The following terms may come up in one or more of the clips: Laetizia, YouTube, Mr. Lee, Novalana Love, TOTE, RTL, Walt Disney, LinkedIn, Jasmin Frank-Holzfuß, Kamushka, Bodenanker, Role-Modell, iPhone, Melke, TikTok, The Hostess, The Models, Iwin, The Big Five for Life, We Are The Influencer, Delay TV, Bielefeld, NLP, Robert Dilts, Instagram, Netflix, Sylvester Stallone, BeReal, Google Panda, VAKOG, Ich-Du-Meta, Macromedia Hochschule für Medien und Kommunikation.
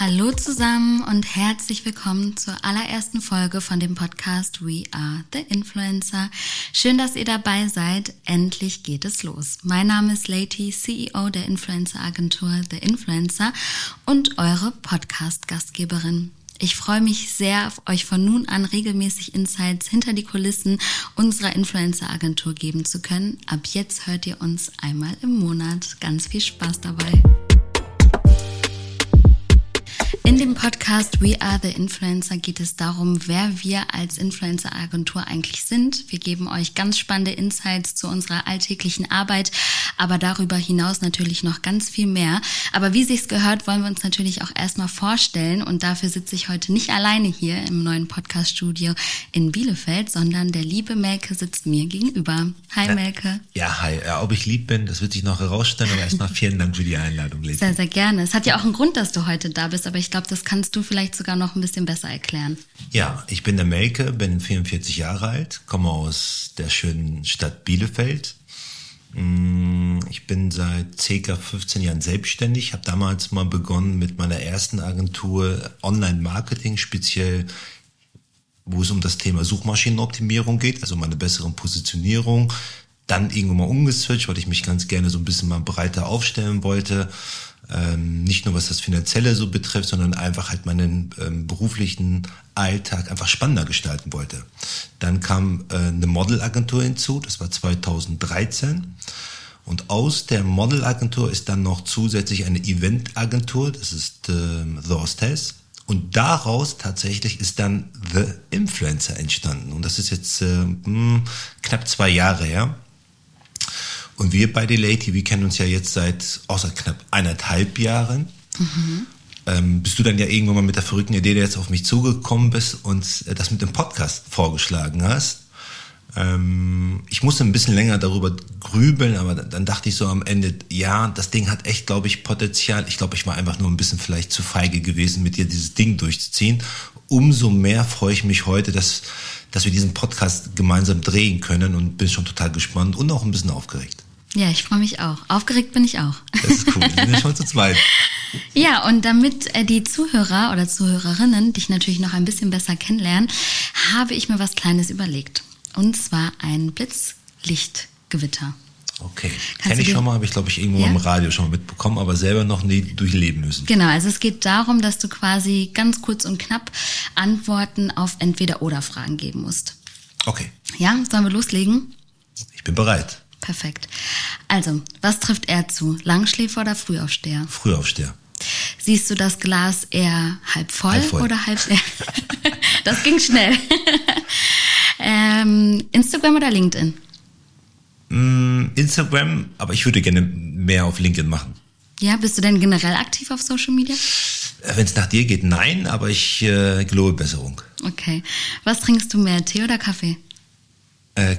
Hallo zusammen und herzlich willkommen zur allerersten Folge von dem Podcast We Are The Influencer. Schön, dass ihr dabei seid. Endlich geht es los. Mein Name ist Laeti, CEO der Influencer-Agentur The Influencer und eure Podcast-Gastgeberin. Ich freue mich sehr, euch von nun an regelmäßig Insights hinter die Kulissen unserer Influencer-Agentur geben zu können. Ab jetzt hört ihr uns einmal im Monat. Ganz viel Spaß dabei. In dem Podcast We Are The Influencer geht es darum, wer wir als Influencer-Agentur eigentlich sind. Wir geben euch ganz spannende Insights zu unserer alltäglichen Arbeit, aber darüber hinaus natürlich noch ganz viel mehr. Aber wie sich's gehört, wollen wir uns natürlich auch erstmal vorstellen. Und dafür sitze ich heute nicht alleine hier im neuen Podcast-Studio in Bielefeld, sondern der liebe Melke sitzt mir gegenüber. Hi Melke. Ja, hi. Ob ich lieb bin, das wird sich noch herausstellen. Aber erstmal vielen Dank für die Einladung, Lady. Sehr, sehr gerne. Es hat ja auch einen Grund, dass du heute da bist, aber ich glaube, das kannst du vielleicht sogar noch ein bisschen besser erklären. Ja, ich bin der Melke, bin 44 Jahre alt, komme aus der schönen Stadt Bielefeld. Ich bin seit ca. 15 Jahren selbstständig, habe damals mal begonnen mit meiner ersten Agentur Online-Marketing, speziell wo es um das Thema Suchmaschinenoptimierung geht, also um eine bessere Positionierung. Dann irgendwann mal umgeswitcht, weil ich mich ganz gerne so ein bisschen mal breiter aufstellen wollte. Nicht nur was das Finanzielle so betrifft, sondern einfach halt meinen beruflichen Alltag einfach spannender gestalten wollte. Dann kam eine Modelagentur hinzu, das war 2013. Und aus der Modelagentur ist dann noch zusätzlich eine Eventagentur, das ist The Hostess. Und daraus tatsächlich ist dann The Influencer entstanden. Und das ist jetzt knapp 2 Jahre her. Und wir bei Delay TV kennen uns ja jetzt seit knapp 1,5 Jahren. Mhm. Bist du dann ja irgendwann mal mit der verrückten Idee, der jetzt auf mich zugekommen bist und das mit dem Podcast vorgeschlagen hast. Ich musste ein bisschen länger darüber grübeln, aber dann dachte ich so am Ende, ja, das Ding hat echt, glaube ich, Potenzial. Ich glaube, ich war einfach nur ein bisschen vielleicht zu feige gewesen, mit dir dieses Ding durchzuziehen. Umso mehr freue ich mich heute, dass wir diesen Podcast gemeinsam drehen können und bin schon total gespannt und auch ein bisschen aufgeregt. Ja, ich freue mich auch. Aufgeregt bin ich auch. Das ist cool, wir sind ja schon zu zweit. Ja, und damit die Zuhörer oder Zuhörerinnen dich natürlich noch ein bisschen besser kennenlernen, habe ich mir was Kleines überlegt. Und zwar ein Blitzlichtgewitter. Okay, kenne ich schon mal, habe ich glaube ich irgendwo im Radio schon mal mitbekommen, aber selber noch nie durchleben müssen. Genau, also es geht darum, dass du quasi ganz kurz und knapp Antworten auf Entweder-oder-Fragen geben musst. Okay. Ja, sollen wir loslegen? Ich bin bereit. Perfekt. Also, was trifft eher zu? Langschläfer oder Frühaufsteher? Frühaufsteher. Siehst du das Glas eher halb voll. Oder halb leer? Das ging schnell. Instagram oder LinkedIn? Instagram, aber ich würde gerne mehr auf LinkedIn machen. Ja, bist du denn generell aktiv auf Social Media? Wenn es nach dir geht, nein, aber ich gelobe Besserung. Okay. Was trinkst du mehr, Tee oder Kaffee?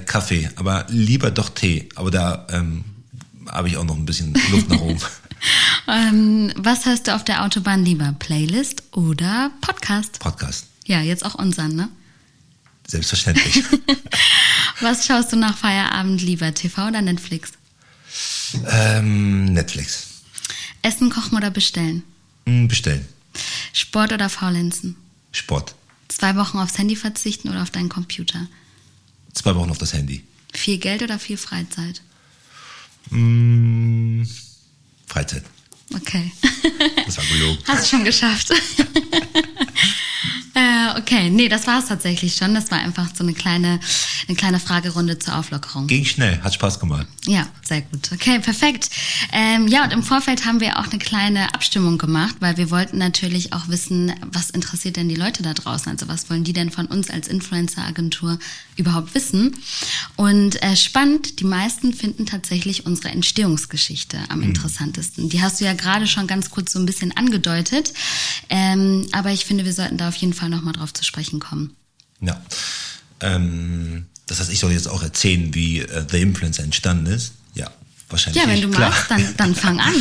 Kaffee, aber lieber doch Tee. Aber da habe ich auch noch ein bisschen Luft nach oben. Was hörst du auf der Autobahn lieber, Playlist oder Podcast? Podcast. Ja, jetzt auch unseren, ne? Selbstverständlich. Was schaust du nach Feierabend lieber, TV oder Netflix? Netflix. Essen, kochen oder bestellen? Bestellen. Sport oder faulenzen? Sport. 2 Wochen aufs Handy verzichten oder auf deinen Computer? 2 Wochen auf das Handy. Viel Geld oder viel Freizeit? Freizeit. Okay. Das war gelogen. Hast du schon geschafft. Okay, nee, das war es tatsächlich schon. Das war einfach so eine kleine Fragerunde zur Auflockerung. Ging schnell, hat Spaß gemacht. Ja, sehr gut. Okay, perfekt. Und im Vorfeld haben wir auch eine kleine Abstimmung gemacht, weil wir wollten natürlich auch wissen, was interessiert denn die Leute da draußen? Also was wollen die denn von uns als Influencer-Agentur überhaupt wissen? Und spannend, die meisten finden tatsächlich unsere Entstehungsgeschichte am interessantesten. Die hast du ja gerade schon ganz kurz so ein bisschen angedeutet. Aber ich finde, wir sollten da auf jeden Fall nochmal drauf zu sprechen kommen. Ja, das heißt, ich soll jetzt auch erzählen, wie The Influencer entstanden ist. Ja, wahrscheinlich. Ja, wenn du magst, dann fang an.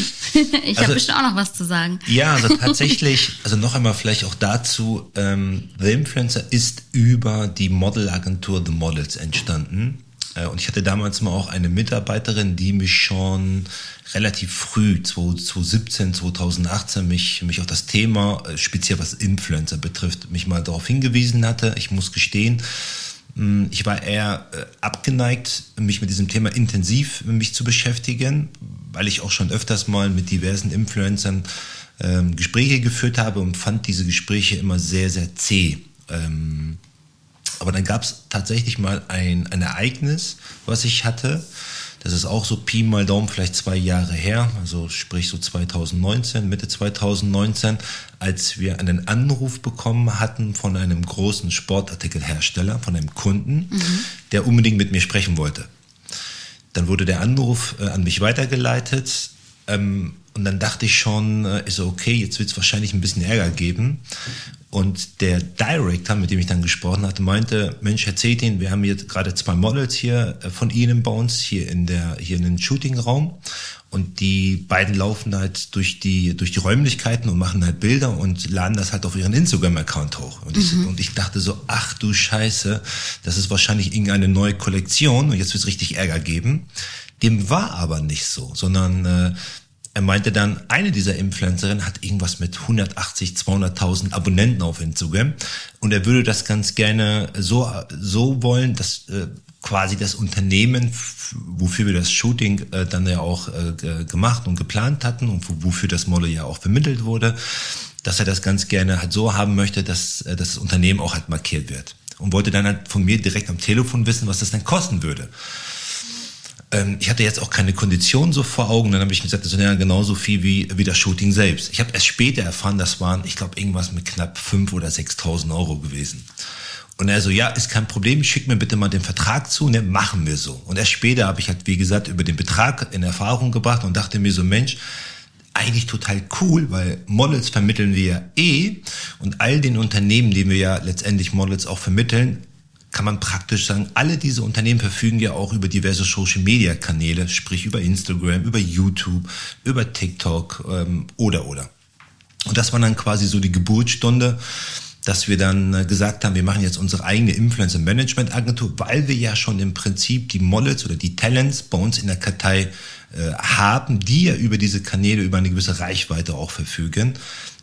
Ich habe bestimmt auch noch was zu sagen. Ja, also tatsächlich, noch einmal vielleicht auch dazu, The Influencer ist über die Modelagentur The Models entstanden. Und ich hatte damals mal auch eine Mitarbeiterin, die mich schon relativ früh, 2017, 2018, mich auf das Thema, speziell was Influencer betrifft, mich mal darauf hingewiesen hatte. Ich muss gestehen, ich war eher abgeneigt, mich mit diesem Thema intensiv mich zu beschäftigen, weil ich auch schon öfters mal mit diversen Influencern Gespräche geführt habe und fand diese Gespräche immer sehr, sehr zäh. Aber dann gab es tatsächlich mal ein Ereignis, was ich hatte. Das ist auch so Pi mal Daumen, vielleicht 2 Jahre her, also sprich so 2019, Mitte 2019, als wir einen Anruf bekommen hatten von einem großen Sportartikelhersteller, von einem Kunden, der unbedingt mit mir sprechen wollte. Dann wurde der Anruf an mich weitergeleitet, und dann dachte ich schon, ich so, okay, jetzt wird es wahrscheinlich ein bisschen Ärger geben. Und der Director, mit dem ich dann gesprochen hatte, meinte, Mensch, erzählt Ihnen, wir haben jetzt gerade 2 Models hier von Ihnen bei uns, hier in den Shootingraum. Und die beiden laufen halt durch die Räumlichkeiten und machen halt Bilder und laden das halt auf ihren Instagram-Account hoch. Und ich dachte so, ach du Scheiße, das ist wahrscheinlich irgendeine neue Kollektion und jetzt wird es richtig Ärger geben. Dem war aber nicht so, sondern er meinte dann, eine dieser Influencerinnen hat irgendwas mit 180, 200.000 Abonnenten auf Instagram und er würde das ganz gerne so wollen, dass quasi das Unternehmen, wofür wir das Shooting dann ja auch gemacht und geplant hatten und wofür das Model ja auch vermittelt wurde, dass er das ganz gerne halt so haben möchte, dass das Unternehmen auch halt markiert wird, und wollte dann halt von mir direkt am Telefon wissen, was das denn kosten würde. Ich hatte jetzt auch keine Kondition so vor Augen, dann habe ich gesagt, das sind ja genauso viel wie das Shooting selbst. Ich habe erst später erfahren, das waren, ich glaube, irgendwas mit knapp 5.000 oder 6.000 Euro gewesen. Und er so, ja, ist kein Problem, schick mir bitte mal den Vertrag zu, ne, machen wir so. Und erst später habe ich halt, wie gesagt, über den Betrag in Erfahrung gebracht und dachte mir so, Mensch, eigentlich total cool, weil Models vermitteln wir ja und all den Unternehmen, denen wir ja letztendlich Models auch vermitteln, kann man praktisch sagen, alle diese Unternehmen verfügen ja auch über diverse Social-Media-Kanäle, sprich über Instagram, über YouTube, über TikTok oder. Und das war dann quasi so die Geburtsstunde, dass wir dann gesagt haben, wir machen jetzt unsere eigene Influencer-Management-Agentur, weil wir ja schon im Prinzip die Models oder die Talents bei uns in der Kartei haben, die ja über diese Kanäle, über eine gewisse Reichweite auch verfügen.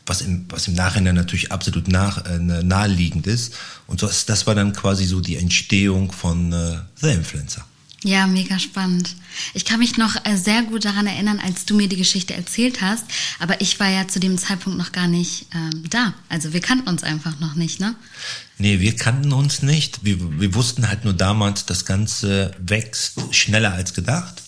Was im Nachhinein natürlich absolut naheliegend ist. Und das war dann quasi so die Entstehung von The Influencer. Ja, mega spannend. Ich kann mich noch sehr gut daran erinnern, als du mir die Geschichte erzählt hast, aber ich war ja zu dem Zeitpunkt noch gar nicht da. Also wir kannten uns einfach noch nicht, ne? Nee, wir kannten uns nicht. Wir wussten halt nur damals, das Ganze wächst schneller als gedacht.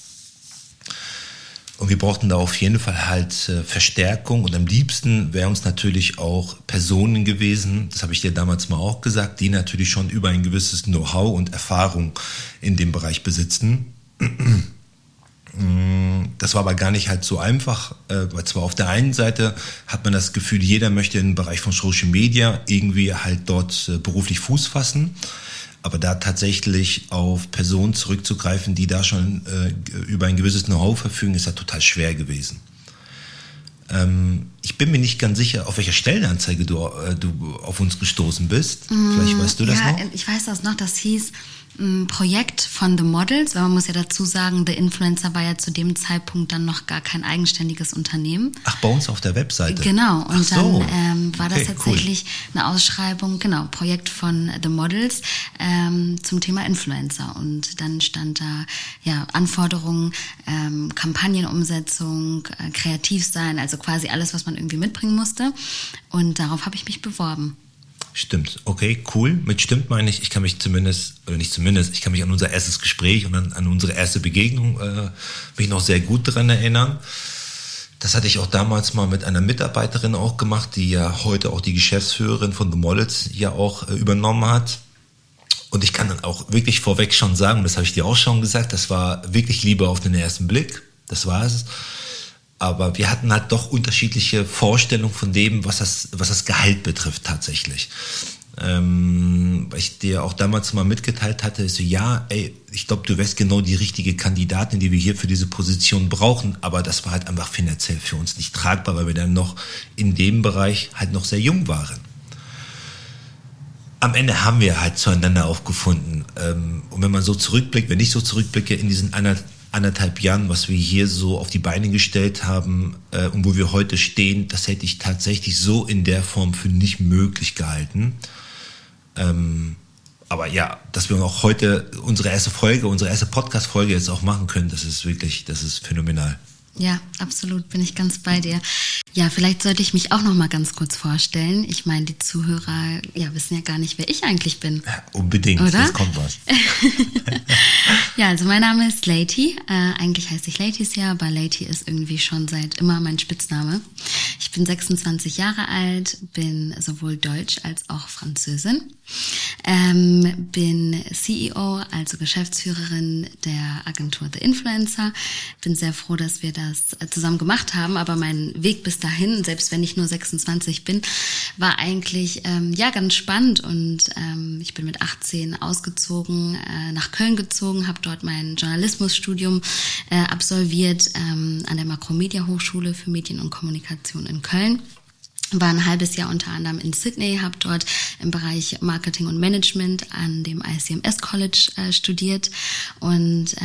Und wir brauchten da auf jeden Fall halt Verstärkung. Und am liebsten wäre uns natürlich auch Personen gewesen, das habe ich dir damals mal auch gesagt, die natürlich schon über ein gewisses Know-how und Erfahrung in dem Bereich besitzen. Das war aber gar nicht halt so einfach, weil zwar auf der einen Seite hat man das Gefühl, jeder möchte im Bereich von Social Media irgendwie halt dort beruflich Fuß fassen. Aber da tatsächlich auf Personen zurückzugreifen, die da schon über ein gewisses Know-how verfügen, ist ja total schwer gewesen. Ich bin mir nicht ganz sicher, auf welcher Stellenanzeige du auf uns gestoßen bist. Vielleicht weißt du das noch? Ja, ich weiß das noch. Das hieß Projekt von The Models, weil man muss ja dazu sagen, The Influencer war ja zu dem Zeitpunkt dann noch gar kein eigenständiges Unternehmen. Ach, bei uns auf der Webseite? Genau. Und so. Dann war das okay, tatsächlich cool. Eine Ausschreibung, genau, Projekt von The Models zum Thema Influencer. Und dann stand da ja Anforderungen, Kampagnenumsetzung, kreativ sein, also quasi alles, was man irgendwie mitbringen musste. Und darauf habe ich mich beworben. Stimmt, okay, cool. Mit stimmt meine ich, ich kann mich an unser erstes Gespräch und an unsere erste Begegnung mich noch sehr gut daran erinnern. Das hatte ich auch damals mal mit einer Mitarbeiterin auch gemacht, die ja heute auch die Geschäftsführerin von The Models ja auch übernommen hat. Und ich kann dann auch wirklich vorweg schon sagen, das habe ich dir auch schon gesagt, das war wirklich Liebe auf den ersten Blick, das war es. Aber wir hatten halt doch unterschiedliche Vorstellungen von dem, was das Gehalt betrifft tatsächlich. Weil ich dir auch damals mal mitgeteilt hatte, ist so, ja, ey, ich glaube, du wärst genau die richtige Kandidatin, die wir hier für diese Position brauchen. Aber das war halt einfach finanziell für uns nicht tragbar, weil wir dann noch in dem Bereich halt noch sehr jung waren. am Ende haben wir halt zueinander aufgefunden. Und wenn man so zurückblickt, wenn ich so zurückblicke in diesen anderthalb Jahren, was wir hier so auf die Beine gestellt haben und wo wir heute stehen, das hätte ich tatsächlich so in der Form für nicht möglich gehalten. Aber ja, dass wir auch heute unsere erste Podcast-Folge jetzt auch machen können, das ist phänomenal. Ja, absolut, bin ich ganz bei dir. Ja, vielleicht sollte ich mich auch noch mal ganz kurz vorstellen. Ich meine, die Zuhörer wissen ja gar nicht, wer ich eigentlich bin. Ja, unbedingt, oder? Jetzt kommt was. Ja, also mein Name ist Laeti. Eigentlich heiße ich Laetizia, aber Laeti ist irgendwie schon seit immer mein Spitzname. Ich bin 26 Jahre alt, bin sowohl Deutsch als auch Französin. Bin CEO, also Geschäftsführerin der Agentur The Influencer. Bin sehr froh, dass wir das zusammen gemacht haben, aber mein Weg bis dahin, selbst wenn ich nur 26 bin, war eigentlich ganz spannend und ich bin mit 18 ausgezogen, nach Köln gezogen, habe dort mein Journalismusstudium absolviert an der Macromedia Hochschule für Medien und Kommunikation in Köln. War ein halbes Jahr unter anderem in Sydney, habe dort im Bereich Marketing und Management an dem ICMS College studiert und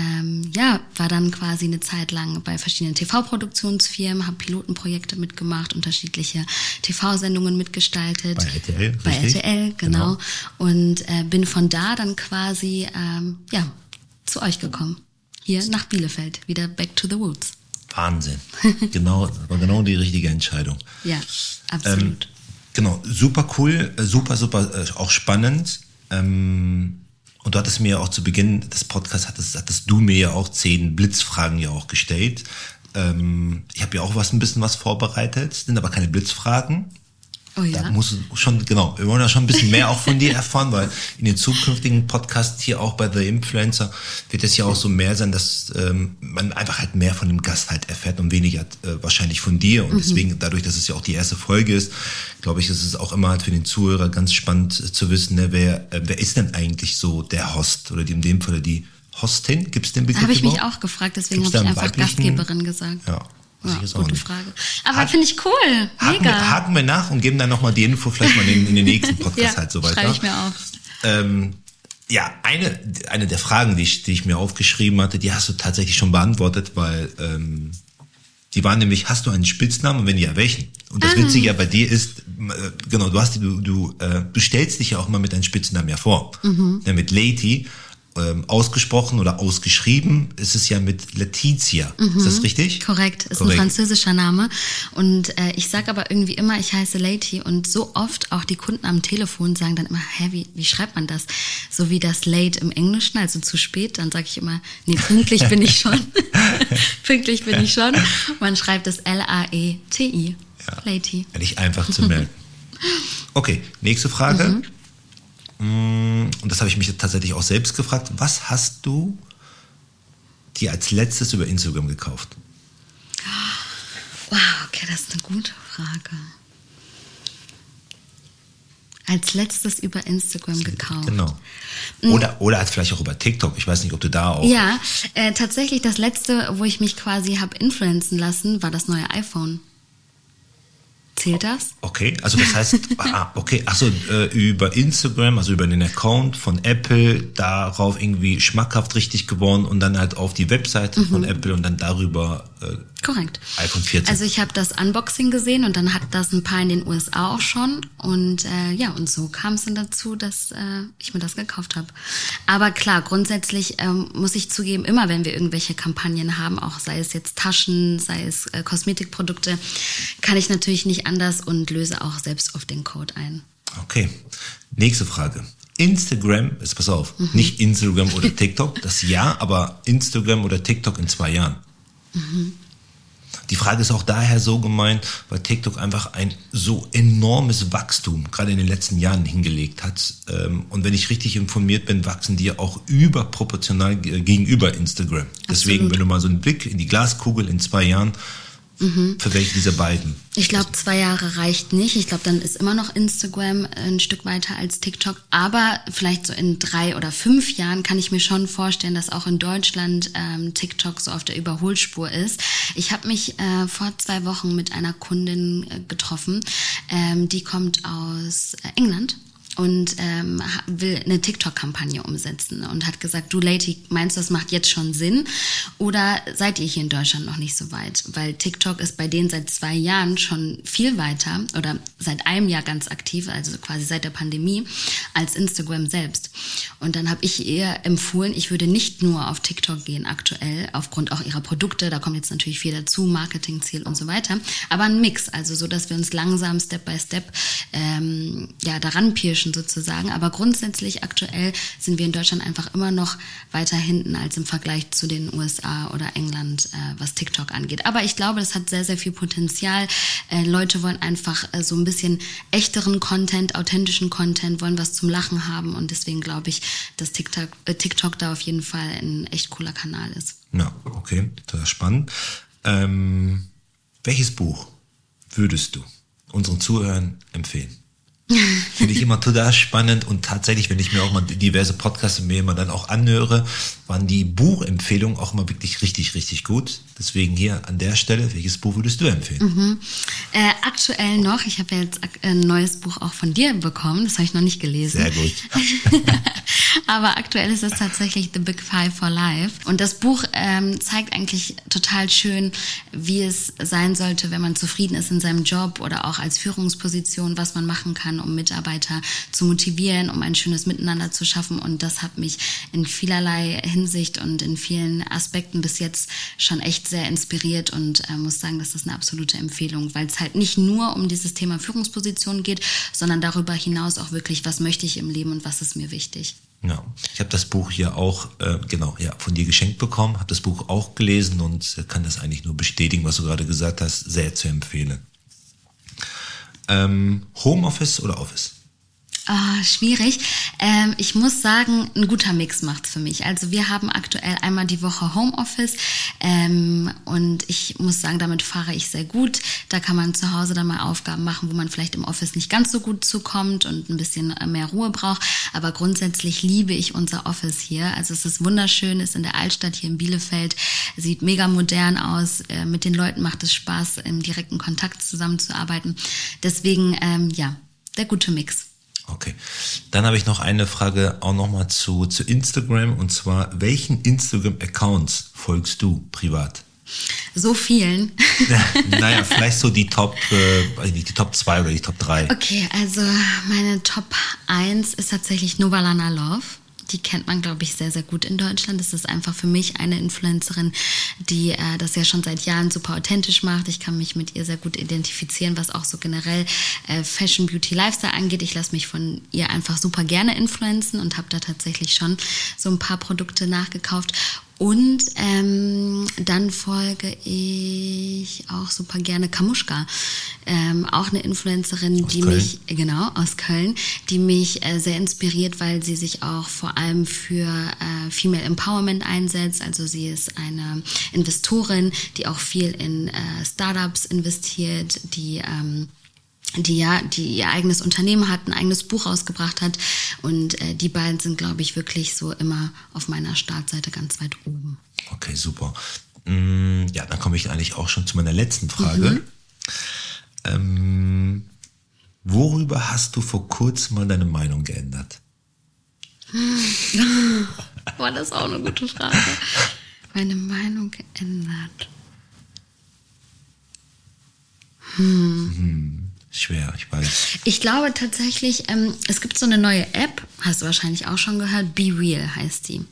war dann quasi eine Zeit lang bei verschiedenen TV-Produktionsfirmen, habe Pilotenprojekte mitgemacht, unterschiedliche TV-Sendungen mitgestaltet. Bei RTL, genau. Und bin von da dann quasi zu euch gekommen, hier nach Bielefeld, wieder back to the woods. Wahnsinn. Genau die richtige Entscheidung. Ja, absolut. Genau, super cool, super, auch spannend. Und du hattest mir ja auch zu Beginn des Podcasts, hattest du mir ja auch 10 Blitzfragen ja auch gestellt. Ich habe ja auch ein bisschen was vorbereitet, sind aber keine Blitzfragen. Oh ja. Da musst du schon, genau, wir wollen ja schon ein bisschen mehr auch von dir erfahren, weil in den zukünftigen Podcasts hier auch bei The Influencer wird es ja auch so mehr sein, dass man einfach halt mehr von dem Gast halt erfährt und weniger wahrscheinlich von dir. Und deswegen, dadurch, dass es ja auch die erste Folge ist, glaube ich, ist es auch immer halt für den Zuhörer ganz spannend zu wissen, ne, wer ist denn eigentlich so der Host oder die, in dem Fall die Hostin? Gibt es den Begriff? Habe ich mich auch gefragt, deswegen habe ich einfach Gastgeberin gesagt. Ja. Ja, gute Frage. Aber finde ich cool. Mega. Haken wir nach und geben dann nochmal die Info vielleicht mal in den nächsten Podcast halt so weiter. Schreibe ich mir auf. Eine der Fragen, die ich mir aufgeschrieben hatte, die hast du tatsächlich schon beantwortet, weil die waren nämlich, hast du einen Spitznamen und wenn ja, welchen? Und das Witzige ja bei dir ist, genau, du stellst dich ja auch mal mit deinem Spitznamen ja vor. Ja, mit Laeti ausgesprochen oder ausgeschrieben ist es ja mit Laetizia. Ist das richtig? Korrekt, ist ein französischer Name. Und ich sage aber irgendwie immer, ich heiße Laeti und so oft auch die Kunden am Telefon sagen dann immer, wie schreibt man das? So wie das late im Englischen, also zu spät, dann sage ich immer, nee, pünktlich bin ich schon. Pünktlich bin ich schon. Man schreibt es Laeti. Ja. Laeti. Nicht einfach zu merken. Okay, nächste Frage. Und das habe ich mich tatsächlich auch selbst gefragt. Was hast du dir als letztes über Instagram gekauft? Wow, okay, das ist eine gute Frage. Als letztes über Instagram gekauft. Genau. Oder als vielleicht auch über TikTok. Ich weiß nicht, ob du da auch... Ja, tatsächlich das letzte, wo ich mich quasi habe influenzen lassen, war das neue iPhone. Zählt das? Okay, also das heißt, über Instagram, also über den Account von Apple, darauf irgendwie schmackhaft richtig geworden und dann halt auf die Webseite von Apple und dann darüber korrekt. iPhone 14. Also ich habe das Unboxing gesehen und dann hat das ein paar in den USA auch schon und und so kam es dann dazu, dass ich mir das gekauft habe. Aber klar, grundsätzlich muss ich zugeben, immer wenn wir irgendwelche Kampagnen haben, auch sei es jetzt Taschen, sei es Kosmetikprodukte, kann ich natürlich nicht anders und löse auch selbst oft den Code ein. Okay, nächste Frage. Instagram, jetzt pass auf, nicht Instagram oder TikTok, das ja, aber Instagram oder TikTok in 2 Jahren. Die Frage ist auch daher so gemeint, weil TikTok einfach ein so enormes Wachstum gerade in den letzten Jahren hingelegt hat. Und wenn ich richtig informiert bin, wachsen die auch überproportional gegenüber Instagram. Deswegen, wenn du mal so einen Blick in die Glaskugel in 2 Jahren, für welche dieser beiden? Ich glaube, 2 Jahre reicht nicht. Ich glaube, dann ist immer noch Instagram ein Stück weiter als TikTok. Aber vielleicht so in 3 oder 5 Jahren kann ich mir schon vorstellen, dass auch in Deutschland TikTok so auf der Überholspur ist. Ich habe mich vor 2 Wochen mit einer Kundin getroffen. Die kommt aus England. und will eine TikTok-Kampagne umsetzen und hat gesagt, du Lady, meinst du, das macht jetzt schon Sinn oder seid ihr hier in Deutschland noch nicht so weit? Weil TikTok ist bei denen seit 2 Jahren schon viel weiter oder seit einem Jahr ganz aktiv, also quasi seit der Pandemie, als Instagram selbst. Und dann habe ich ihr empfohlen, ich würde nicht nur auf TikTok gehen aktuell, aufgrund auch ihrer Produkte, da kommt jetzt natürlich viel dazu, Marketingziel und so weiter, aber ein Mix, also so, dass wir uns langsam Step by Step daran pirschen sozusagen, aber grundsätzlich aktuell sind wir in Deutschland einfach immer noch weiter hinten als im Vergleich zu den USA oder England, was TikTok angeht. Aber ich glaube, das hat sehr, sehr viel Potenzial. Leute wollen einfach so ein bisschen echteren Content, authentischen Content, wollen was zum Lachen haben und deswegen glaube ich, dass TikTok da auf jeden Fall ein echt cooler Kanal ist. Ja, okay, das ist spannend. Welches Buch würdest du unseren Zuhörern empfehlen? Finde ich immer total spannend und tatsächlich, wenn ich mir auch mal diverse Podcasts mir immer dann auch anhöre, waren die Buchempfehlungen auch immer wirklich richtig, richtig gut. Deswegen hier an der Stelle, welches Buch würdest du empfehlen? Aktuell noch, ich habe ja jetzt ein neues Buch auch von dir bekommen, das habe ich noch nicht gelesen. Sehr gut. Aber aktuell ist es tatsächlich The Big Five for Life. Und das Buch zeigt eigentlich total schön, wie es sein sollte, wenn man zufrieden ist in seinem Job oder auch als Führungsposition, was man machen kann, um Mitarbeiter zu motivieren, um ein schönes Miteinander zu schaffen. Und das hat mich in vielerlei Hinsicht und in vielen Aspekten bis jetzt schon echt sehr inspiriert und muss sagen, dass das eine absolute Empfehlung, weil es halt nicht nur um dieses Thema Führungsposition geht, sondern darüber hinaus auch wirklich, was möchte ich im Leben und was ist mir wichtig. Ja, ich habe das Buch hier auch von dir geschenkt bekommen, habe das Buch auch gelesen und kann das eigentlich nur bestätigen, was du gerade gesagt hast, sehr zu empfehlen. Homeoffice oder Office? Schwierig. Ich muss sagen, ein guter Mix macht's für mich. Also wir haben aktuell einmal die Woche Homeoffice und ich muss sagen, damit fahre ich sehr gut. Da kann man zu Hause dann mal Aufgaben machen, wo man vielleicht im Office nicht ganz so gut zukommt und ein bisschen mehr Ruhe braucht. Aber grundsätzlich liebe ich unser Office hier. Also es ist wunderschön, ist in der Altstadt hier in Bielefeld, sieht mega modern aus. Mit den Leuten macht es Spaß, im direkten Kontakt zusammenzuarbeiten. Deswegen, der gute Mix. Okay, dann habe ich noch eine Frage auch nochmal zu Instagram und zwar, welchen Instagram-Accounts folgst du privat? So vielen. Naja, vielleicht so die Top 2 oder die Top 3. Okay, also meine Top 1 ist tatsächlich Novalana Love. Die kennt man, glaube ich, sehr, sehr gut in Deutschland. Das ist einfach für mich eine Influencerin, die das ja schon seit Jahren super authentisch macht. Ich kann mich mit ihr sehr gut identifizieren, was auch so generell Fashion, Beauty, Lifestyle angeht. Ich lasse mich von ihr einfach super gerne influenzen und habe da tatsächlich schon so ein paar Produkte nachgekauft. Und dann folge ich auch super gerne Kamushka, auch eine Influencerin, aus Köln, die mich sehr inspiriert, weil sie sich auch vor allem für Female Empowerment einsetzt. Also sie ist eine Investorin, die auch viel in Startups investiert, die ihr eigenes Unternehmen hat, ein eigenes Buch rausgebracht hat. Und die beiden sind, glaube ich, wirklich so immer auf meiner Startseite ganz weit oben. Okay, super. Ja, dann komme ich eigentlich auch schon zu meiner letzten Frage. Worüber hast du vor kurzem mal deine Meinung geändert? Boah, das ist auch eine gute Frage. Meine Meinung geändert. Schwer, ich weiß. Ich glaube tatsächlich, es gibt so eine neue App, hast du wahrscheinlich auch schon gehört, BeReal heißt die.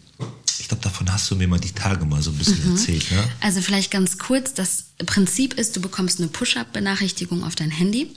Ich glaube, davon hast du mir mal die Tage mal so ein bisschen erzählt. Ne? Also vielleicht ganz kurz, das Prinzip ist, du bekommst eine Push-Up-Benachrichtigung auf dein Handy.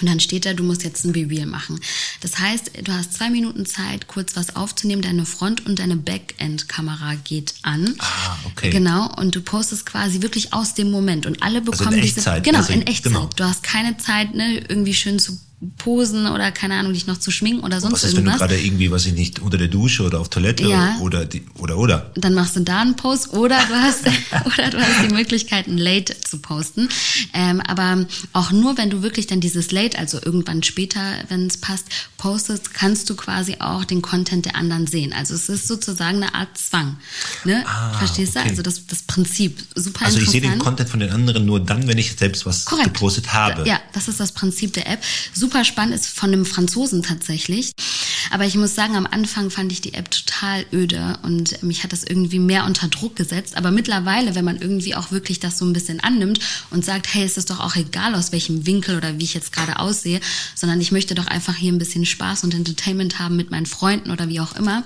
Und dann steht da, du musst jetzt ein BeReal machen. Das heißt, du hast 2 Minuten Zeit, kurz was aufzunehmen. Deine Front- und deine Backend-Kamera geht an. Ah, okay. Genau, und du postest quasi wirklich aus dem Moment. Und alle bekommen also in Echtzeit. In Echtzeit. Genau. Du hast keine Zeit, irgendwie schön zu posen oder keine Ahnung, dich noch zu schminken oder sonst was. Was ist, wenn du gerade irgendwie, weiß ich nicht, unter der Dusche oder auf Toilette oder? Dann machst du da einen Post oder du hast die Möglichkeit, ein Late zu posten. Aber auch nur, wenn du wirklich dann dieses Late, also irgendwann später, wenn es passt, postest, kannst du quasi auch den Content der anderen sehen. Also es ist sozusagen eine Art Zwang. Ne? Verstehst du? Also das Prinzip. Super interessant. Also ich sehe den Content von den anderen nur dann, wenn ich selbst was gepostet habe. Ja, das ist das Prinzip der App. Super super spannend ist, von einem Franzosen tatsächlich. Aber ich muss sagen, am Anfang fand ich die App total öde und mich hat das irgendwie mehr unter Druck gesetzt. Aber mittlerweile, wenn man irgendwie auch wirklich das so ein bisschen annimmt und sagt, hey, es ist doch auch egal, aus welchem Winkel oder wie ich jetzt gerade aussehe, sondern ich möchte doch einfach hier ein bisschen Spaß und Entertainment haben mit meinen Freunden oder wie auch immer,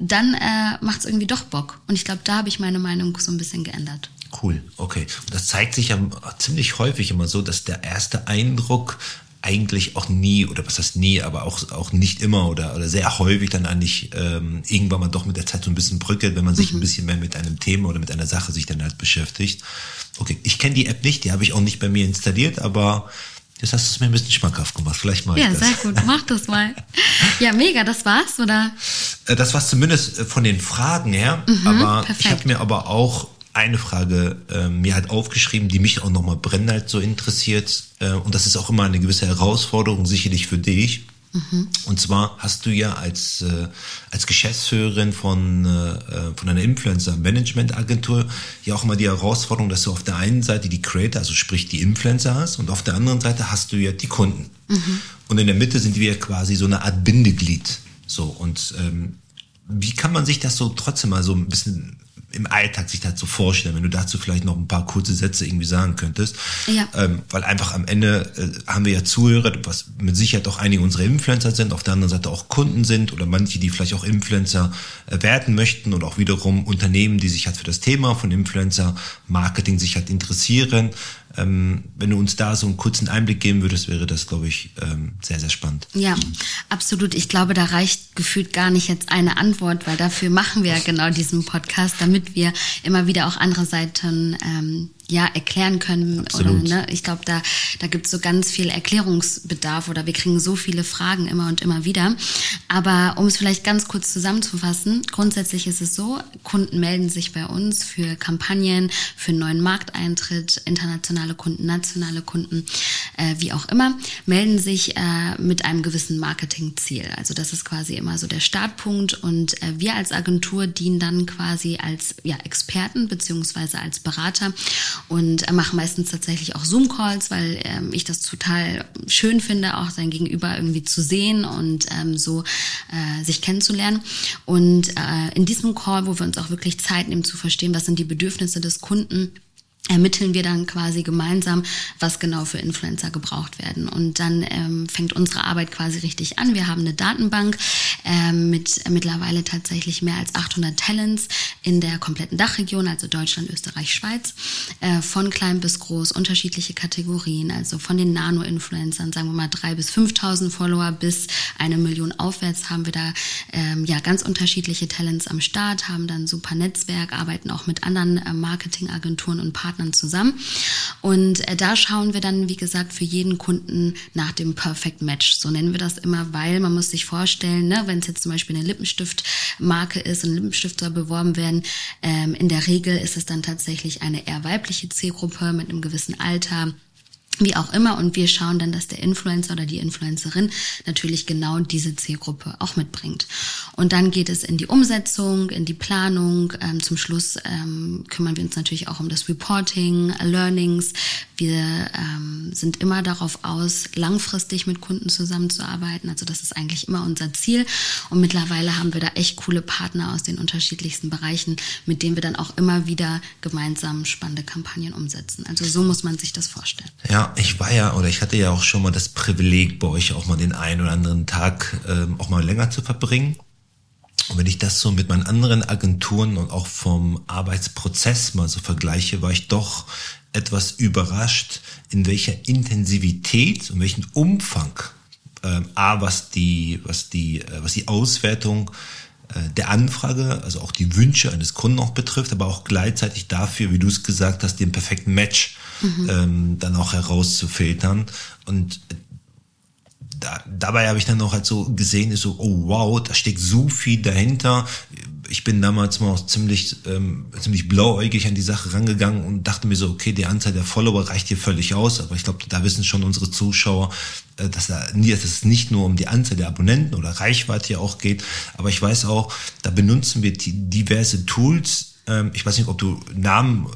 dann macht es irgendwie doch Bock. Und ich glaube, da habe ich meine Meinung so ein bisschen geändert. Cool, okay. Und das zeigt sich ja ziemlich häufig immer so, dass der erste Eindruck eigentlich auch nie, oder was heißt nie, aber auch nicht immer oder sehr häufig dann eigentlich irgendwann mal doch mit der Zeit so ein bisschen bröckelt, wenn man sich ein bisschen mehr mit einem Thema oder mit einer Sache sich dann halt beschäftigt. Okay, ich kenne die App nicht, die habe ich auch nicht bei mir installiert, aber jetzt hast du es mir ein bisschen schmackhaft gemacht. Vielleicht mache ich das. Ja, sehr gut, mach das mal. Ja, mega, das war's, oder? Das war's zumindest von den Fragen her, aber perfekt. Ich habe mir aber auch eine Frage mir halt aufgeschrieben, die mich auch nochmal brennend halt so interessiert. Und das ist auch immer eine gewisse Herausforderung, sicherlich für dich. Und zwar hast du ja als Geschäftsführerin von einer Influencer-Management-Agentur ja auch immer die Herausforderung, dass du auf der einen Seite die Creator, also sprich die Influencer hast, und auf der anderen Seite hast du ja die Kunden. Und in der Mitte sind wir quasi so eine Art Bindeglied. So, und wie kann man sich das so trotzdem mal so ein bisschen im Alltag sich dazu vorstellen, wenn du dazu vielleicht noch ein paar kurze Sätze irgendwie sagen könntest. Ja. Weil einfach am Ende haben wir ja Zuhörer, was mit Sicherheit auch einige unserer Influencer sind, auf der anderen Seite auch Kunden sind oder manche, die vielleicht auch Influencer werden möchten oder auch wiederum Unternehmen, die sich halt für das Thema von Influencer-Marketing sich halt interessieren. Wenn du uns da so einen kurzen Einblick geben würdest, wäre das, glaube ich, sehr, sehr spannend. Ja, absolut. Ich glaube, da reicht gefühlt gar nicht jetzt eine Antwort, weil dafür machen wir ja genau diesen Podcast, damit wir immer wieder auch andere Seiten erklären können. Absolut. Oder, ne? Ich glaube, da gibt's so ganz viel Erklärungsbedarf oder wir kriegen so viele Fragen immer und immer wieder. Aber um es vielleicht ganz kurz zusammenzufassen, grundsätzlich ist es so, Kunden melden sich bei uns für Kampagnen, für einen neuen Markteintritt, internationale Kunden, nationale Kunden, wie auch immer, melden sich mit einem gewissen Marketingziel. Also das ist quasi immer so der Startpunkt und wir als Agentur dienen dann quasi als Experten beziehungsweise als Berater und machen meistens tatsächlich auch Zoom-Calls, weil ich das total schön finde, auch sein Gegenüber irgendwie zu sehen und sich kennenzulernen. Und in diesem Call, wo wir uns auch wirklich Zeit nehmen zu verstehen, was sind die Bedürfnisse des Kunden, ermitteln wir dann quasi gemeinsam, was genau für Influencer gebraucht werden. Und dann fängt unsere Arbeit quasi richtig an. Wir haben eine Datenbank mit mittlerweile tatsächlich mehr als 800 Talents in der kompletten Dachregion, also Deutschland, Österreich, Schweiz, von klein bis groß, unterschiedliche Kategorien, also von den Nano-Influencern, sagen wir mal 3.000 bis 5.000 Follower bis 1 Million aufwärts haben wir da ganz unterschiedliche Talents am Start, haben dann super Netzwerk, arbeiten auch mit anderen Marketingagenturen und Partnern zusammen und da schauen wir dann, wie gesagt, für jeden Kunden nach dem Perfect Match, so nennen wir das immer, weil man muss sich vorstellen, ne, wenn es jetzt zum Beispiel eine Lippenstiftmarke ist und Lippenstift soll beworben werden, in der Regel ist es dann tatsächlich eine eher weibliche Zielgruppe mit einem gewissen Alter, wie auch immer, und wir schauen dann, dass der Influencer oder die Influencerin natürlich genau diese Zielgruppe auch mitbringt. Und dann geht es in die Umsetzung, in die Planung. Zum Schluss kümmern wir uns natürlich auch um das Reporting, Learnings. Wir sind immer darauf aus, langfristig mit Kunden zusammenzuarbeiten. Also das ist eigentlich immer unser Ziel. Und mittlerweile haben wir da echt coole Partner aus den unterschiedlichsten Bereichen, mit denen wir dann auch immer wieder gemeinsam spannende Kampagnen umsetzen. Also so muss man sich das vorstellen. Ja, ich hatte ja auch schon mal das Privileg, bei euch auch mal den einen oder anderen Tag auch mal länger zu verbringen. Und wenn ich das so mit meinen anderen Agenturen und auch vom Arbeitsprozess mal so vergleiche, war ich doch etwas überrascht, in welcher Intensivität und welchen Umfang was die Auswertung der Anfrage, also auch die Wünsche eines Kunden auch betrifft, aber auch gleichzeitig dafür, wie du es gesagt hast, den perfekten Match dann auch herauszufiltern. Und dabei habe ich dann auch halt so gesehen, ist so, oh wow, da steckt so viel dahinter. Ich bin damals mal auch ziemlich blauäugig an die Sache rangegangen und dachte mir so, okay, die Anzahl der Follower reicht hier völlig aus. Aber ich glaube, da wissen schon unsere Zuschauer, dass es nicht nur um die Anzahl der Abonnenten oder Reichweite hier auch geht. Aber ich weiß auch, da benutzen wir diverse Tools. Ich weiß nicht, ob du Namen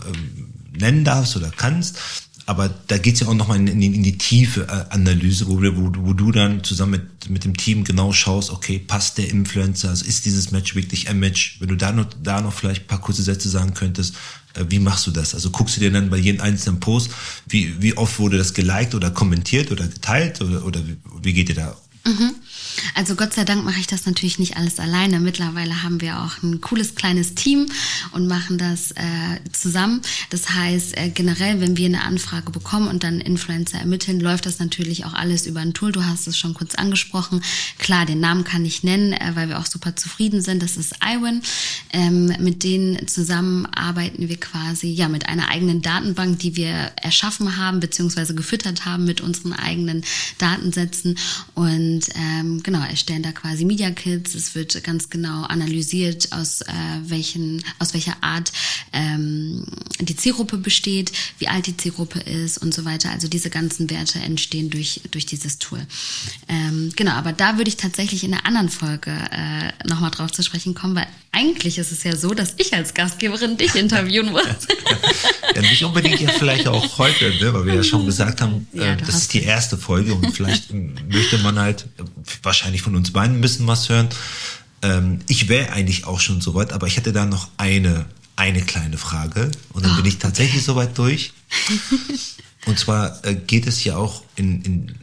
nennen darfst oder kannst. aber da geht's ja auch nochmal in die tiefe Analyse, wo du dann zusammen mit dem Team genau schaust, okay, passt der Influencer, also ist dieses Match wirklich ein Match? Wenn du da noch vielleicht ein paar kurze Sätze sagen könntest, wie machst du das? Also guckst du dir dann bei jedem einzelnen Post, wie oft wurde das geliked oder kommentiert oder geteilt oder wie geht ihr da? Mhm. Also Gott sei Dank mache ich das natürlich nicht alles alleine. Mittlerweile haben wir auch ein cooles kleines Team und machen das zusammen. Das heißt, generell, wenn wir eine Anfrage bekommen und dann Influencer ermitteln, läuft das natürlich auch alles über ein Tool. Du hast es schon kurz angesprochen. Klar, den Namen kann ich nennen, weil wir auch super zufrieden sind. Das ist Iwin. Mit denen zusammen arbeiten wir quasi mit einer eigenen Datenbank, die wir erschaffen haben bzw. gefüttert haben mit unseren eigenen Datensätzen. Und erstellen da quasi Media Kits. Es wird ganz genau analysiert, aus welcher Art die Zielgruppe besteht, wie alt die Zielgruppe ist und so weiter. Also diese ganzen Werte entstehen durch dieses Tool. Aber da würde ich tatsächlich in einer anderen Folge nochmal drauf zu sprechen kommen, weil eigentlich ist es ja so, dass ich als Gastgeberin dich interviewen muss. Ja, nicht unbedingt ja vielleicht auch heute, ne? Weil wir ja schon gesagt haben, das ist die erste Folge und vielleicht möchte man halt wahrscheinlich von uns beiden ein bisschen was hören. Ich wäre eigentlich auch schon soweit, aber ich hätte da noch eine kleine Frage und dann bin ich tatsächlich soweit durch. Und zwar geht es ja auch in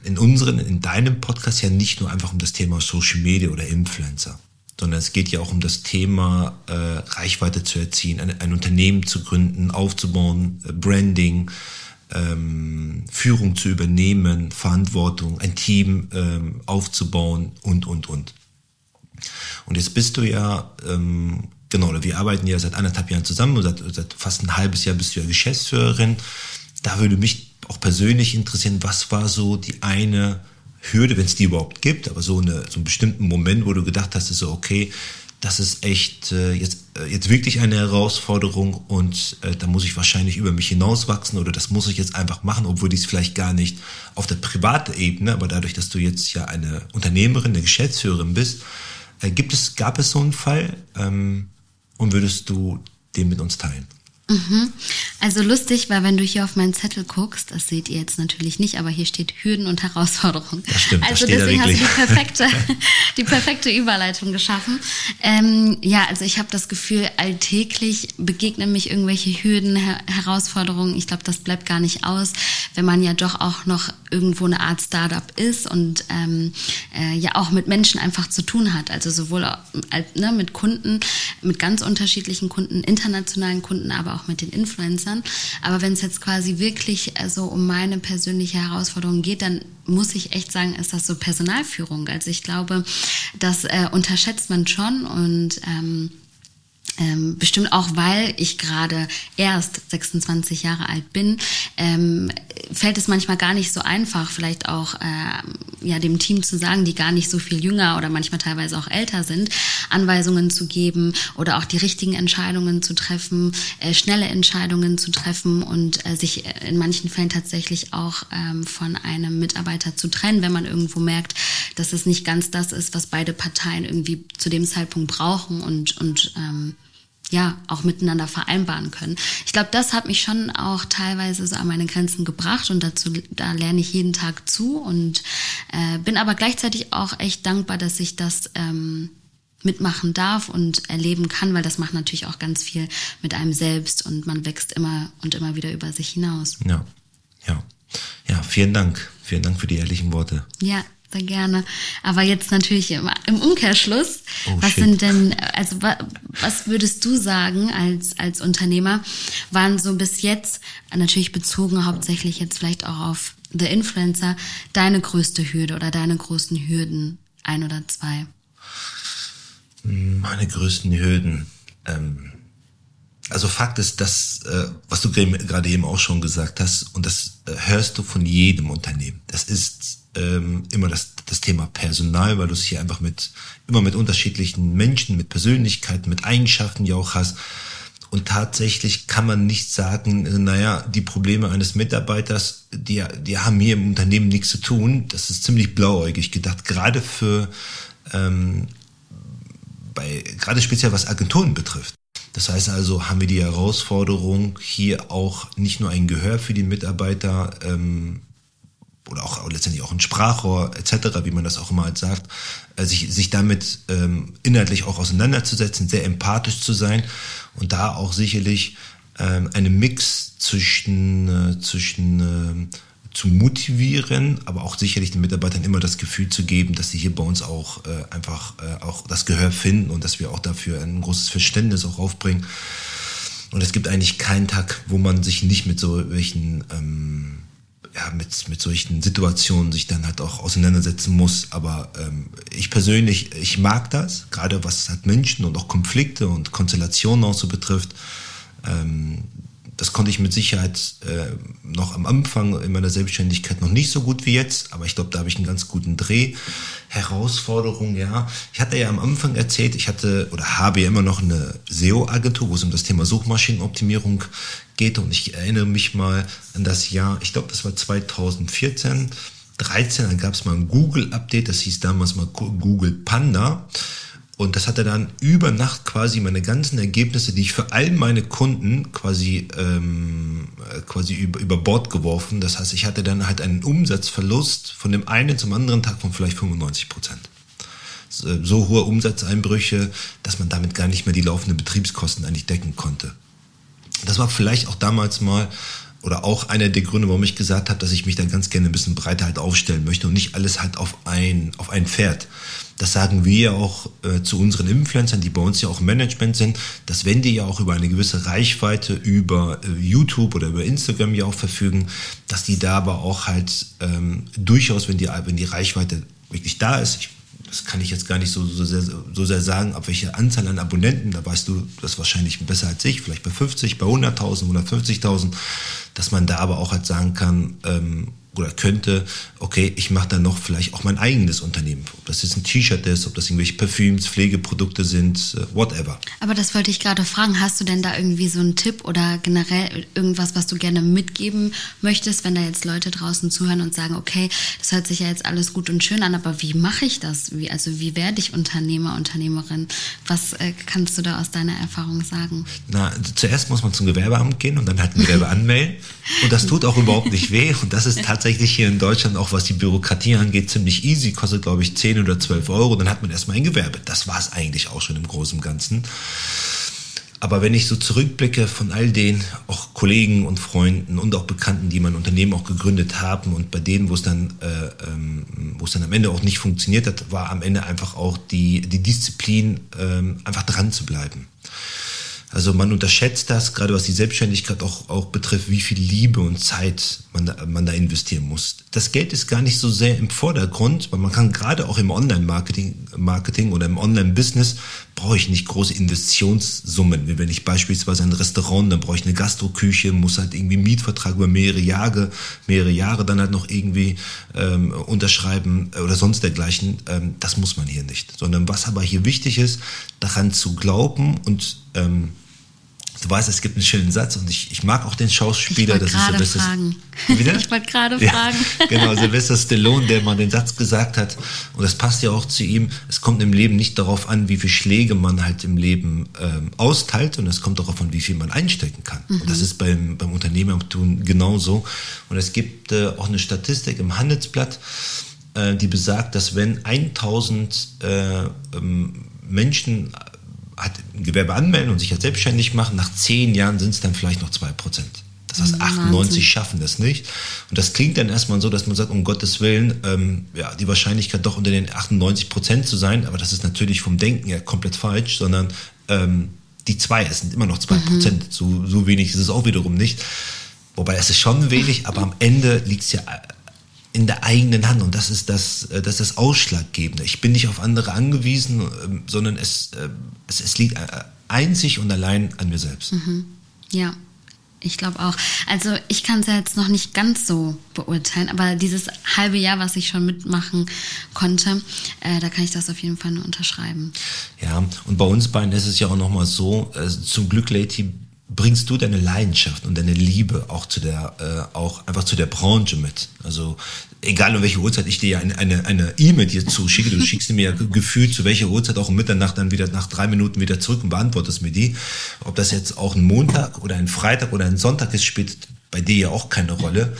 deinem Podcast ja nicht nur einfach um das Thema Social Media oder Influencer, sondern es geht ja auch um das Thema Reichweite zu erziehen, ein Unternehmen zu gründen, aufzubauen, Branding, Führung zu übernehmen, Verantwortung, ein Team aufzubauen und. Und jetzt bist du ja, wir arbeiten ja seit 1,5 Jahren zusammen und seit fast ein halbes Jahr bist du ja Geschäftsführerin. Da würde mich auch persönlich interessieren, was war so die eine Hürde, wenn es die überhaupt gibt, aber so einen bestimmten Moment, wo du gedacht hast, ist so, okay, das ist echt jetzt wirklich eine Herausforderung und da muss ich wahrscheinlich über mich hinauswachsen oder das muss ich jetzt einfach machen, obwohl ich es vielleicht gar nicht auf der privaten Ebene, aber dadurch, dass du jetzt ja eine Unternehmerin, eine Geschäftsführerin bist, gab es so einen Fall und würdest du den mit uns teilen? Also lustig, weil wenn du hier auf meinen Zettel guckst, das seht ihr jetzt natürlich nicht, aber hier steht Hürden und Herausforderungen. Das stimmt, also deswegen hast du die perfekte Überleitung geschaffen. Ich habe das Gefühl, alltäglich begegnen mich irgendwelche Hürden, Herausforderungen. Ich glaube, das bleibt gar nicht aus, wenn man ja doch auch noch irgendwo eine Art Startup ist und auch mit Menschen einfach zu tun hat. Also sowohl mit Kunden, mit ganz unterschiedlichen Kunden, internationalen Kunden, aber auch mit den Influencern. Aber wenn es jetzt quasi wirklich so um meine persönliche Herausforderung geht, dann muss ich echt sagen, ist das so Personalführung. Also ich glaube, das unterschätzt man schon und bestimmt auch, weil ich gerade erst 26 Jahre alt bin, fällt es manchmal gar nicht so einfach, vielleicht auch dem Team zu sagen, die gar nicht so viel jünger oder manchmal teilweise auch älter sind, Anweisungen zu geben oder auch die richtigen Entscheidungen zu treffen, schnelle Entscheidungen zu treffen und sich in manchen Fällen tatsächlich auch von einem Mitarbeiter zu trennen, wenn man irgendwo merkt, dass es nicht ganz das ist, was beide Parteien irgendwie zu dem Zeitpunkt brauchen und auch miteinander vereinbaren können. Ich glaube, das hat mich schon auch teilweise so an meine Grenzen gebracht und da lerne ich jeden Tag zu und bin aber gleichzeitig auch echt dankbar, dass ich das mitmachen darf und erleben kann, weil das macht natürlich auch ganz viel mit einem selbst und man wächst immer und immer wieder über sich hinaus. Ja, vielen Dank. Vielen Dank für die ehrlichen Worte. Ja. Sehr gerne. Aber jetzt natürlich im Umkehrschluss. Was würdest du sagen als Unternehmer, waren so bis jetzt, natürlich bezogen hauptsächlich jetzt vielleicht auch auf The Influencer, deine größte Hürde oder deine großen Hürden, 1 oder 2? Meine größten Hürden. Also Fakt ist, das, was du gerade eben auch schon gesagt hast, und das hörst du von jedem Unternehmen. Das ist immer das Thema Personal, weil du es hier einfach immer mit unterschiedlichen Menschen, mit Persönlichkeiten, mit Eigenschaften ja auch hast. Und tatsächlich kann man nicht sagen, die Probleme eines Mitarbeiters, die haben hier im Unternehmen nichts zu tun. Das ist ziemlich blauäugig gedacht, gerade speziell was Agenturen betrifft. Das heißt also, haben wir die Herausforderung, hier auch nicht nur ein Gehör für die Mitarbeiter oder auch letztendlich auch ein Sprachrohr etc., wie man das auch immer halt sagt, sich damit inhaltlich auch auseinanderzusetzen, sehr empathisch zu sein und da auch sicherlich einen Mix zwischen zu motivieren, aber auch sicherlich den Mitarbeitern immer das Gefühl zu geben, dass sie hier bei uns auch einfach auch das Gehör finden und dass wir auch dafür ein großes Verständnis auch aufbringen. Und es gibt eigentlich keinen Tag, wo man sich nicht mit solchen mit solchen Situationen sich dann halt auch auseinandersetzen muss. Aber ich persönlich, ich mag das, gerade was halt Menschen und auch Konflikte und Konstellationen auch so betrifft. Das konnte ich mit Sicherheit noch am Anfang in meiner Selbstständigkeit noch nicht so gut wie jetzt, aber ich glaube, da habe ich einen ganz guten Dreh. Herausforderung, ja. Ich hatte ja am Anfang erzählt, ich hatte oder habe ja immer noch eine SEO-Agentur, wo es um das Thema Suchmaschinenoptimierung geht, und ich erinnere mich mal an das Jahr, ich glaube, das war 2013, dann gab es mal ein Google-Update, das hieß damals mal Google Panda. Und das hatte dann über Nacht quasi meine ganzen Ergebnisse, die ich für all meine Kunden quasi über Bord geworfen. Das heißt, ich hatte dann halt einen Umsatzverlust von dem einen zum anderen Tag von vielleicht 95%. So hohe Umsatzeinbrüche, dass man damit gar nicht mehr die laufenden Betriebskosten eigentlich decken konnte. Das war vielleicht auch damals mal oder auch einer der Gründe, warum ich gesagt habe, dass ich mich da ganz gerne ein bisschen breiter halt aufstellen möchte und nicht alles halt auf ein Pferd. Das sagen wir ja auch zu unseren Influencern, die bei uns ja auch im Management sind, dass wenn die ja auch über eine gewisse Reichweite, über YouTube oder über Instagram ja auch verfügen, dass die da aber auch halt durchaus, wenn die Reichweite wirklich da ist, das kann ich jetzt gar nicht so sehr sagen, ab welcher Anzahl an Abonnenten, da weißt du das wahrscheinlich besser als ich, vielleicht bei 50, bei 100.000, 150.000, dass man da aber auch halt sagen kann oder könnte, okay, ich mache dann noch vielleicht auch mein eigenes Unternehmen. Ob das jetzt ein T-Shirt ist, ob das irgendwelche Parfüms, Pflegeprodukte sind, whatever. Aber das wollte ich gerade fragen, hast du denn da irgendwie so einen Tipp oder generell irgendwas, was du gerne mitgeben möchtest, wenn da jetzt Leute draußen zuhören und sagen, okay, das hört sich ja jetzt alles gut und schön an, aber wie mache ich das? Wie werde ich Unternehmer, Unternehmerin? Was kannst du da aus deiner Erfahrung sagen? Na, zuerst muss man zum Gewerbeamt gehen und dann halt ein Gewerbe anmelden. Und das tut auch überhaupt nicht weh. Und das ist tatsächlich hier in Deutschland, auch was die Bürokratie angeht, ziemlich easy. Kostet, glaube ich, 10 oder 12 Euro. Dann hat man erstmal ein Gewerbe. Das war es eigentlich auch schon im Großen und Ganzen. Aber wenn ich so zurückblicke von all den auch Kollegen und Freunden und auch Bekannten, die mein Unternehmen auch gegründet haben und bei denen, wo es dann am Ende auch nicht funktioniert hat, war am Ende einfach auch die Disziplin, einfach dran zu bleiben. Also man unterschätzt das, gerade was die Selbstständigkeit auch betrifft, wie viel Liebe und Zeit man da investieren muss. Das Geld ist gar nicht so sehr im Vordergrund, weil man kann gerade auch im Online-Marketing oder im Online-Business, brauche ich nicht große Investitionssummen. Wenn ich beispielsweise ein Restaurant, dann brauche ich eine Gastroküche, muss halt irgendwie einen Mietvertrag über mehrere Jahre dann halt noch irgendwie unterschreiben oder sonst dergleichen. Das muss man hier nicht. Sondern was aber hier wichtig ist, daran zu glauben und du weißt, es gibt einen schönen Satz und ich mag auch den Schauspieler. Ich wollte gerade fragen. Genau, Sylvester Stallone, der mal den Satz gesagt hat, und das passt ja auch zu ihm, es kommt im Leben nicht darauf an, wie viel Schläge man halt im Leben austeilt, und es kommt darauf an, wie viel man einstecken kann. Mhm. Und das ist beim Unternehmertum genauso. Und es gibt auch eine Statistik im Handelsblatt, die besagt, dass wenn 1000 Menschen hat ein Gewerbe anmelden und sich halt selbstständig machen, nach 10 Jahren sind es dann vielleicht noch 2%. Das heißt, 98 Wahnsinn. Schaffen das nicht. Und das klingt dann erstmal so, dass man sagt, um Gottes Willen, die Wahrscheinlichkeit doch unter den 98% zu sein, aber das ist natürlich vom Denken her komplett falsch, sondern die 2, es sind immer noch 2%, so wenig ist es auch wiederum nicht. Wobei, es ist schon wenig, aber am Ende liegt es ja in der eigenen Hand, und das ist das Ausschlaggebende. Ich bin nicht auf andere angewiesen, sondern es liegt einzig und allein an mir selbst. Mhm. Ja, ich glaube auch. Also ich kann es ja jetzt noch nicht ganz so beurteilen, aber dieses halbe Jahr, was ich schon mitmachen konnte, da kann ich das auf jeden Fall nur unterschreiben. Ja, und bei uns beiden ist es ja auch nochmal so, zum Glück, Laeti, bringst du deine Leidenschaft und deine Liebe auch zu der, auch einfach zu der Branche mit. Also egal um welche Uhrzeit ich dir eine E-Mail dir zuschicke, du schickst mir ja gefühlt zu welcher Uhrzeit auch um Mitternacht dann wieder nach 3 Minuten wieder zurück und beantwortest mir die. Ob das jetzt auch ein Montag oder ein Freitag oder ein Sonntag ist, spielt bei dir ja auch keine Rolle.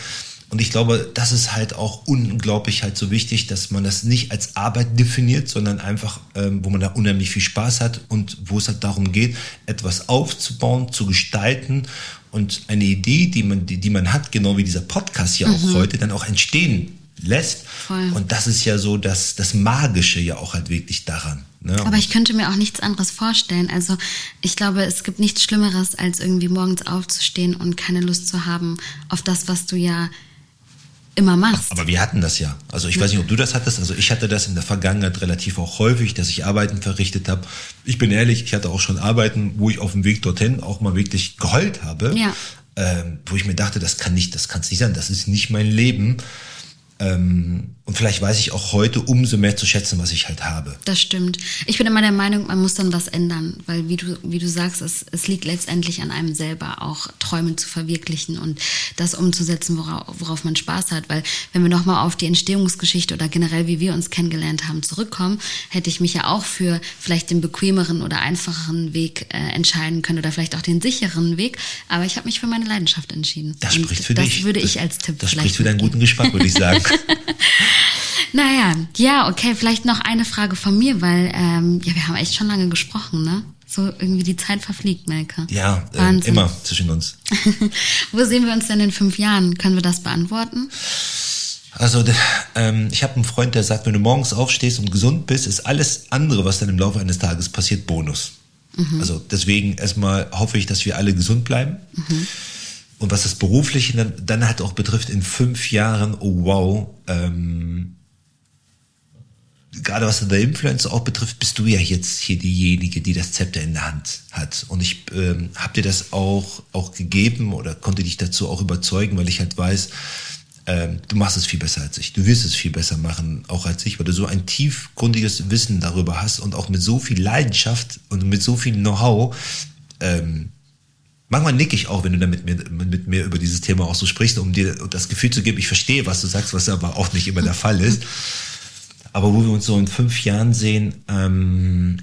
Und ich glaube, das ist halt auch unglaublich halt so wichtig, dass man das nicht als Arbeit definiert, sondern einfach, wo man da unheimlich viel Spaß hat und wo es halt darum geht, etwas aufzubauen, zu gestalten und eine Idee, die man hat, genau wie dieser Podcast hier auch heute, dann auch entstehen lässt. Voll. Und das ist ja so das Magische ja auch halt wirklich daran. Ne? Aber ich könnte mir auch nichts anderes vorstellen. Also ich glaube, es gibt nichts Schlimmeres, als irgendwie morgens aufzustehen und keine Lust zu haben auf das, was du ja immer machst. Aber wir hatten das ja. Also ich weiß nicht, ob du das hattest. Also ich hatte das in der Vergangenheit relativ auch häufig, dass ich Arbeiten verrichtet habe. Ich bin ehrlich, ich hatte auch schon Arbeiten, wo ich auf dem Weg dorthin auch mal wirklich geheult habe. Ja. Wo ich mir dachte, das kann es nicht sein. Das ist nicht mein Leben. Und vielleicht weiß ich auch heute umso mehr zu schätzen, was ich halt habe. Das stimmt. Ich bin immer der Meinung, man muss dann was ändern, weil wie du sagst, es liegt letztendlich an einem selber, auch Träume zu verwirklichen und das umzusetzen, worauf man Spaß hat. Weil wenn wir nochmal auf die Entstehungsgeschichte oder generell, wie wir uns kennengelernt haben, zurückkommen, hätte ich mich ja auch für vielleicht den bequemeren oder einfacheren Weg entscheiden können oder vielleicht auch den sicheren Weg. Aber ich habe mich für meine Leidenschaft entschieden. Das spricht für dich. Das würde ich als Tipp. Das spricht für deinen guten Geschmack, würde ich sagen. Naja, ja, okay, vielleicht noch eine Frage von mir, weil wir haben echt schon lange gesprochen, ne? So irgendwie die Zeit verfliegt, Melke. Ja, immer zwischen uns. Wo sehen wir uns denn in 5 Jahren? Können wir das beantworten? Also ich habe einen Freund, der sagt, wenn du morgens aufstehst und gesund bist, ist alles andere, was dann im Laufe eines Tages passiert, Bonus. Mhm. Also deswegen erstmal hoffe ich, dass wir alle gesund bleiben. Mhm. Und was das Berufliche dann halt auch betrifft, in 5 Jahren, oh wow, gerade was The Influencer auch betrifft, bist du ja jetzt hier diejenige, die das Zepter in der Hand hat. Und ich habe dir das auch gegeben oder konnte dich dazu auch überzeugen, weil ich halt weiß, du machst es viel besser als ich. Du wirst es viel besser machen, auch als ich, weil du so ein tiefgründiges Wissen darüber hast und auch mit so viel Leidenschaft und mit so viel Know-how. Manchmal nicke ich auch, wenn du dann mit mir über dieses Thema auch so sprichst, um dir das Gefühl zu geben, ich verstehe, was du sagst, was aber auch nicht immer der Fall ist. Aber wo wir uns so in 5 Jahren sehen,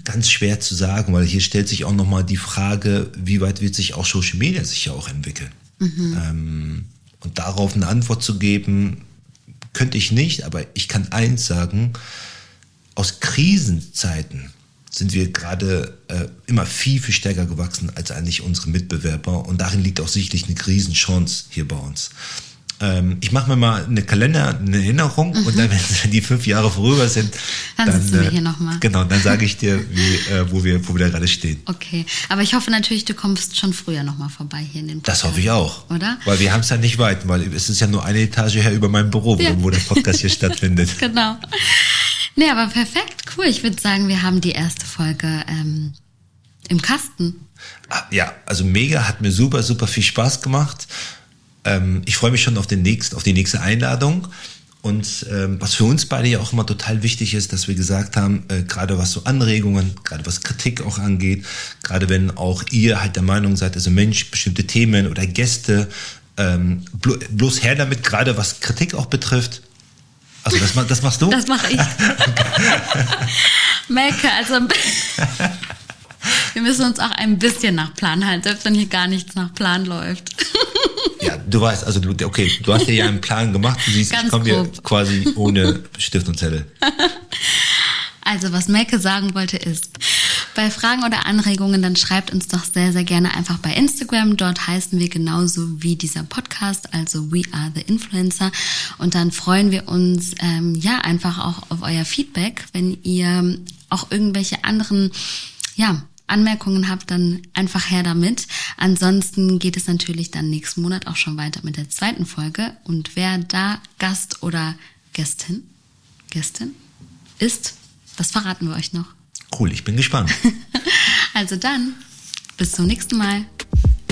ganz schwer zu sagen, weil hier stellt sich auch nochmal die Frage, wie weit wird sich auch Social Media sich ja auch entwickeln? Mhm. Und darauf eine Antwort zu geben, könnte ich nicht, aber ich kann eins sagen, aus Krisenzeiten sind wir gerade immer viel, viel stärker gewachsen als eigentlich unsere Mitbewerber. Und darin liegt auch sicherlich eine Riesenchance hier bei uns. Ich mache mir mal eine Erinnerung und dann, wenn die 5 Jahre vorüber sind, dann sitzen wir hier nochmal. Genau, dann sage ich dir, wo wir da gerade stehen. Okay, aber ich hoffe natürlich, du kommst schon früher nochmal vorbei hier in den Podcast. Das hoffe ich auch, oder? Weil wir haben es ja nicht weit, weil es ist ja nur eine Etage her über meinem Büro, wo der Podcast hier stattfindet. Genau. Nee, aber perfekt, cool. Ich würde sagen, wir haben die erste Folge im Kasten. Ja, also mega, hat mir super, super viel Spaß gemacht. Ich freue mich schon auf die nächste Einladung. Und was für uns beide ja auch immer total wichtig ist, dass wir gesagt haben, gerade was so Anregungen, gerade was Kritik auch angeht, gerade wenn auch ihr halt der Meinung seid, also Mensch, bestimmte Themen oder Gäste, bloß her damit, gerade was Kritik auch betrifft. Also das machst du? Das mache ich. Melke, also wir müssen uns auch ein bisschen nach Plan halten, selbst wenn hier gar nichts nach Plan läuft. Ja, du weißt, also du hast dir ja einen Plan gemacht. Du siehst, ich komme hier quasi ohne Stift und Zettel. Also was Melke sagen wollte ist, bei Fragen oder Anregungen, dann schreibt uns doch sehr, sehr gerne einfach bei Instagram. Dort heißen wir genauso wie dieser Podcast, also We Are The Influencer. Und dann freuen wir uns einfach auch auf euer Feedback. Wenn ihr auch irgendwelche anderen Anmerkungen habt, dann einfach her damit. Ansonsten geht es natürlich dann nächsten Monat auch schon weiter mit der 2. Folge. Und wer da Gast oder Gästin ist, das verraten wir euch noch. Cool, ich bin gespannt. Also dann, bis zum nächsten Mal.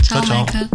Ciao, ciao. Melke.